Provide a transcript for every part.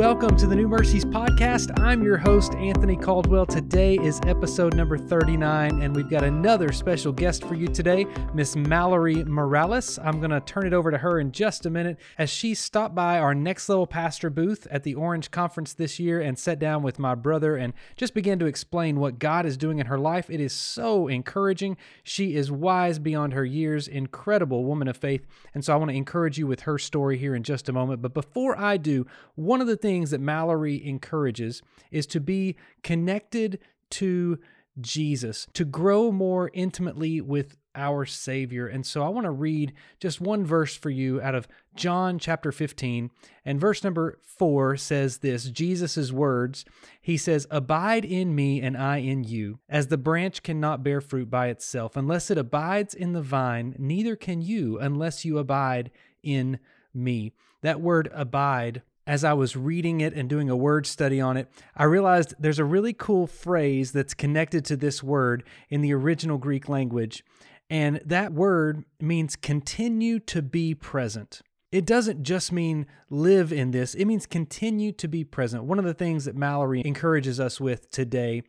Welcome to the New Mercies Podcast. I'm your host, Anthony Caldwell. Today is episode number 39, and we've got another special guest for you today, Miss Malerie Morales. I'm going to turn it over to her in just a minute as she stopped by our Next Level Pastor booth at the Orange Conference this year and sat down with my brother and just began to explain what God is doing in her life. It is so encouraging. She is wise beyond her years, incredible woman of faith, and so I want to encourage you with her story here in just a moment. But before I do, one of the things that Malerie encourages is to be connected to Jesus, to grow more intimately with our Savior. And so I want to read just one verse for you out of John chapter 15, and verse number 4 says this, Jesus' words, he says, "Abide in me and I in you, as the branch cannot bear fruit by itself, unless it abides in the vine, neither can you unless you abide in me." That word abide, as I was reading it and doing a word study on it, I realized there's a really cool phrase that's connected to this word in the original Greek language, and that word means continue to be present. It doesn't just mean live in this, it means continue to be present. One of the things that Malerie encourages us with today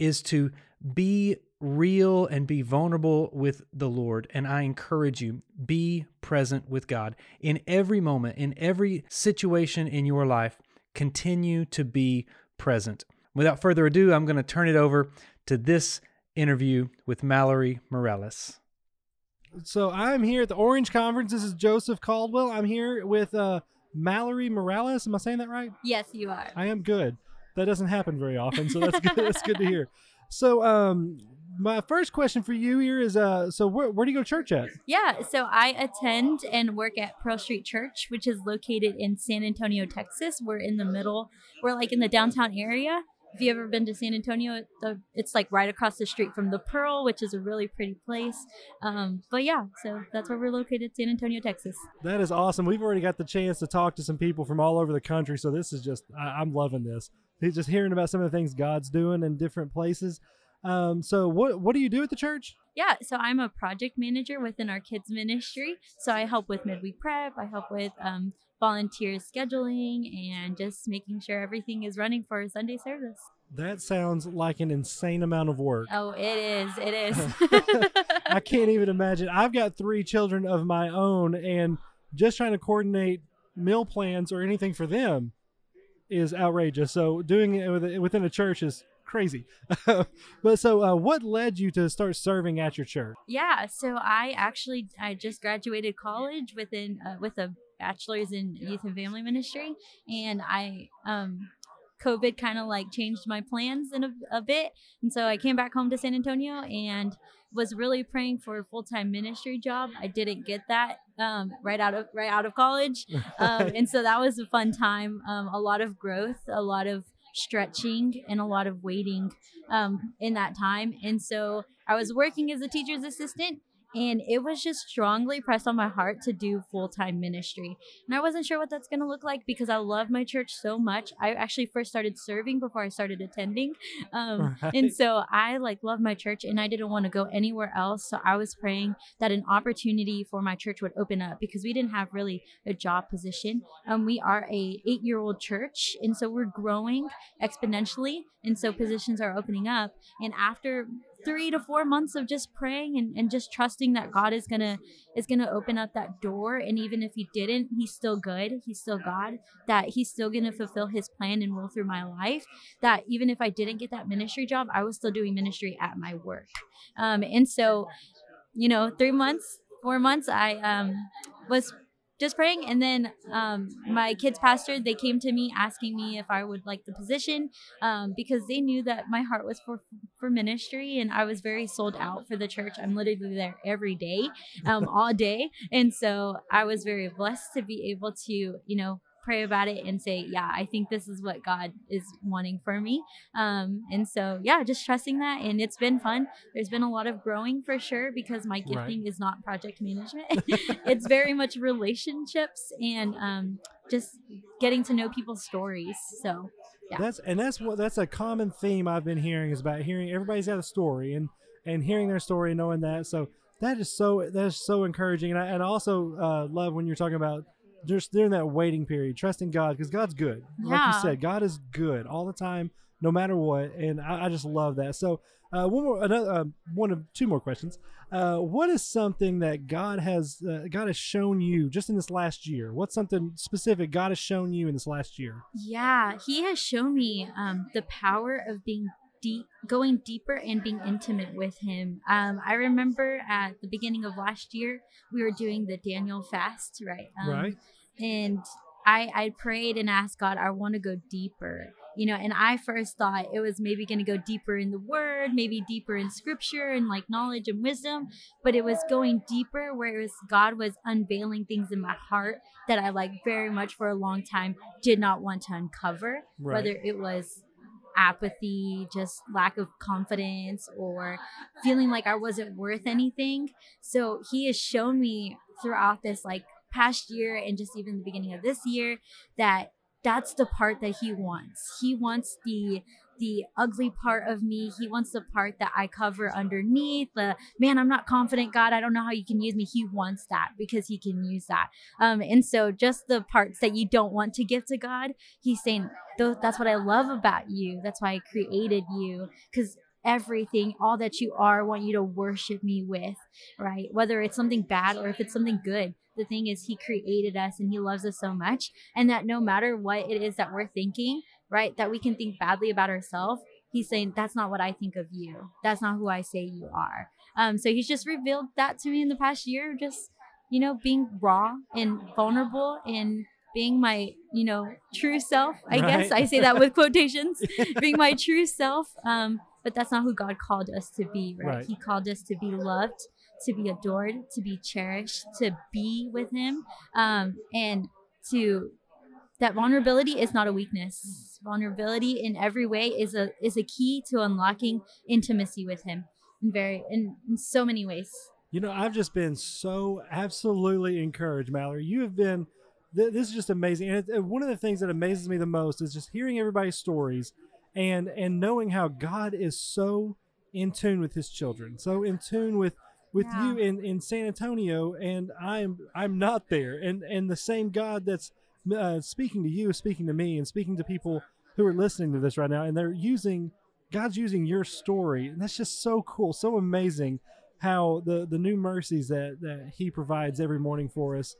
is to be real and be vulnerable with the Lord. And I encourage you, be present with God in every moment, in every situation in your life. Continue to be present. Without further ado, I'm going to turn it over to this interview with Malerie Morales. So I'm here at the Orange Conference. This is Joseph Caldwell. I'm here with Malerie Morales. Am I saying that right? Yes, you are. I am good. That doesn't happen very often, so that's good. That's good to hear. So, my first question for you here is, so where do you go to church at? Yeah, so I attend and work at Pearl Street Church, which is located in San Antonio, Texas. We're in the middle. We're like in the downtown area. If you've ever been to San Antonio, it's like right across the street from the Pearl, which is a really pretty place. But yeah, so that's where we're located, San Antonio, Texas. That is awesome. We've already got the chance to talk to some people from all over the country, so this is just, I'm loving this. Just hearing about some of the things God's doing in different places. So what do you do at the church? Yeah, so I'm a project manager within our kids ministry. So I help with midweek prep. I help with volunteer scheduling and just making sure everything is running for a Sunday service. That sounds like an insane amount of work. Oh, it is. It is. I can't even imagine. I've got 3 children of my own, and just trying to coordinate meal plans or anything for them is outrageous. So doing it within a church is crazy. But so what led you to start serving at your church? Yeah, so I just graduated college with a bachelor's in youth and family ministry, and I COVID kind of like changed my plans in a bit, and so I came back home to San Antonio and was really praying for a full-time ministry job. I didn't get that right out of college, and so that was a fun time. A lot of growth, a lot of stretching, and a lot of waiting in that time. And so I was working as a teacher's assistant, and it was just strongly pressed on my heart to do full-time ministry. And I wasn't sure what that's going to look like because I love my church so much. I actually first started serving before I started attending. Right. And so I love my church, and I didn't want to go anywhere else. So I was praying that an opportunity for my church would open up because we didn't have really a job position. We are a 8-year-old church, and so we're growing exponentially. And so positions are opening up. And after 3 to 4 months of just praying and just trusting that God is gonna open up that door, and even if he didn't, he's still good, he's still God, that he's still gonna fulfill his plan and rule through my life, that even if I didn't get that ministry job, I was still doing ministry at my work. And so, 3 months, 4 months, I was just praying. And then my kids' pastor, they came to me asking me if I would like the position because they knew that my heart was for ministry, and I was very sold out for the church. I'm literally there every day, all day. And so I was very blessed to be able to, pray about it and say, yeah, I think this is what God is wanting for me. And so, yeah, just trusting that. And it's been fun. There's been a lot of growing for sure, because my gifting is not project management. It's very much relationships and just getting to know people's stories. So yeah. That's a common theme I've been hearing, is about hearing everybody's got a story and hearing their story and knowing that. So that is so encouraging. And I also love when you're talking about just during that waiting period, trusting God, because God's good. Yeah. Like you said, God is good all the time, no matter what. And I just love that. So two more questions. What is something that God has shown you just in this last year? What's something specific God has shown you in this last year? Yeah, He has shown me the power of being deep, going deeper and being intimate with Him. I remember at the beginning of last year, we were doing the Daniel Fast, right? And I prayed and asked God, I want to go deeper. You know, and I first thought it was maybe going to go deeper in the word, maybe deeper in scripture and like knowledge and wisdom. But it was going deeper where it was God was unveiling things in my heart that I like very much for a long time did not want to uncover, whether it was apathy, just lack of confidence, or feeling like I wasn't worth anything. So He has shown me throughout this like past year and just even the beginning of this year that that's the part that He wants. He wants the ugly part of me. He wants the part that I cover underneath. I'm not confident, God. I don't know how You can use me. He wants that because He can use that. And so just the parts that you don't want to give to God, He's saying, that's what I love about you. That's why I created you, because everything, all that you are, I want you to worship Me with, right? Whether it's something bad or if it's something good. The thing is, He created us and He loves us so much, and that no matter what it is that we're thinking, right, that we can think badly about ourselves, He's saying, that's not what I think of you. That's not who I say you are. So He's just revealed that to me in the past year, just, you know, being raw and vulnerable and being my, you know, true self. I guess I say that with quotations, being my true self. But that's not who God called us to be, right? He called us to be loved, to be adored, to be cherished, to be with Him. That vulnerability is not a weakness. Vulnerability in every way is a key to unlocking intimacy with Him in so many ways. You know, I've just been so absolutely encouraged, Malerie. You have been, this is just amazing. And one of the things that amazes me the most is just hearing everybody's stories and knowing how God is so in tune with His children, so in tune with you in San Antonio, and I'm not there, and the same God that's speaking to you is speaking to me and speaking to people who are listening to this right now, and God's using your story, and that's just so cool, so amazing how the new mercies that He provides every morning for us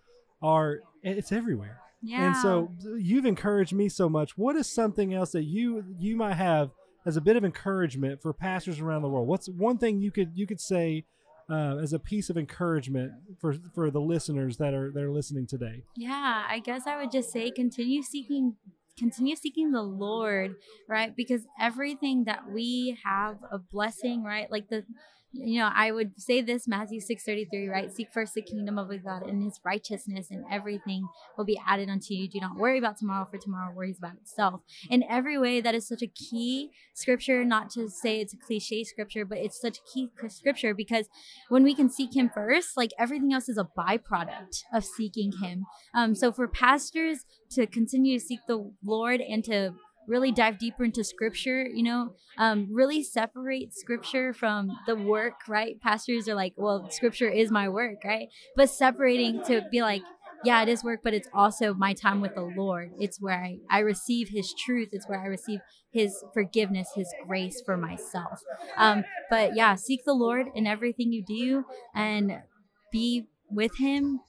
it's everywhere. Yeah. And so you've encouraged me so much. What is something else that you might have as a bit of encouragement for pastors around the world? What's one thing you could say as a piece of encouragement for the listeners that are listening today? Yeah, I guess I would just say continue seeking the Lord, right? Because everything that we have a blessing, right? Like I would say this, Matthew 6:33, right? Seek first the kingdom of God and His righteousness, and everything will be added unto you. Do not worry about tomorrow, for tomorrow worries about itself. In every way, that is such a key scripture, not to say it's a cliche scripture, but it's such a key scripture, because when we can seek Him first, like everything else is a byproduct of seeking Him. So for pastors to continue to seek the Lord and to really dive deeper into scripture, really separate scripture from the work, right? Pastors are like, well, scripture is my work, right? But separating to be like, yeah, it is work, but it's also my time with the Lord. It's where I receive His truth. It's where I receive His forgiveness, His grace for myself. But yeah, seek the Lord in everything you do and be with Him.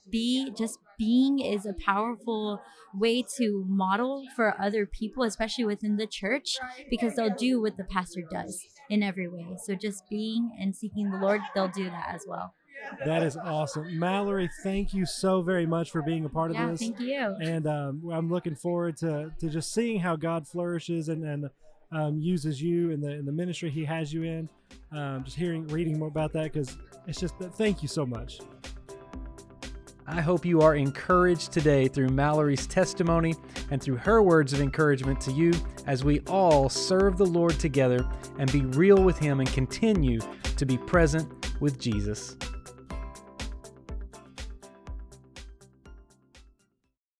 Being is a powerful way to model for other people, especially within the church, because they'll do what the pastor does in every way. So just being and seeking the Lord, they'll do that as well. That is awesome. Malerie, thank you so very much for being a part of this. Thank you. And I'm looking forward to just seeing how God flourishes and uses you in the ministry He has you in. Just reading more about that, because it's just, thank you so much. I hope you are encouraged today through Malerie's testimony and through her words of encouragement to you as we all serve the Lord together and be real with Him and continue to be present with Jesus.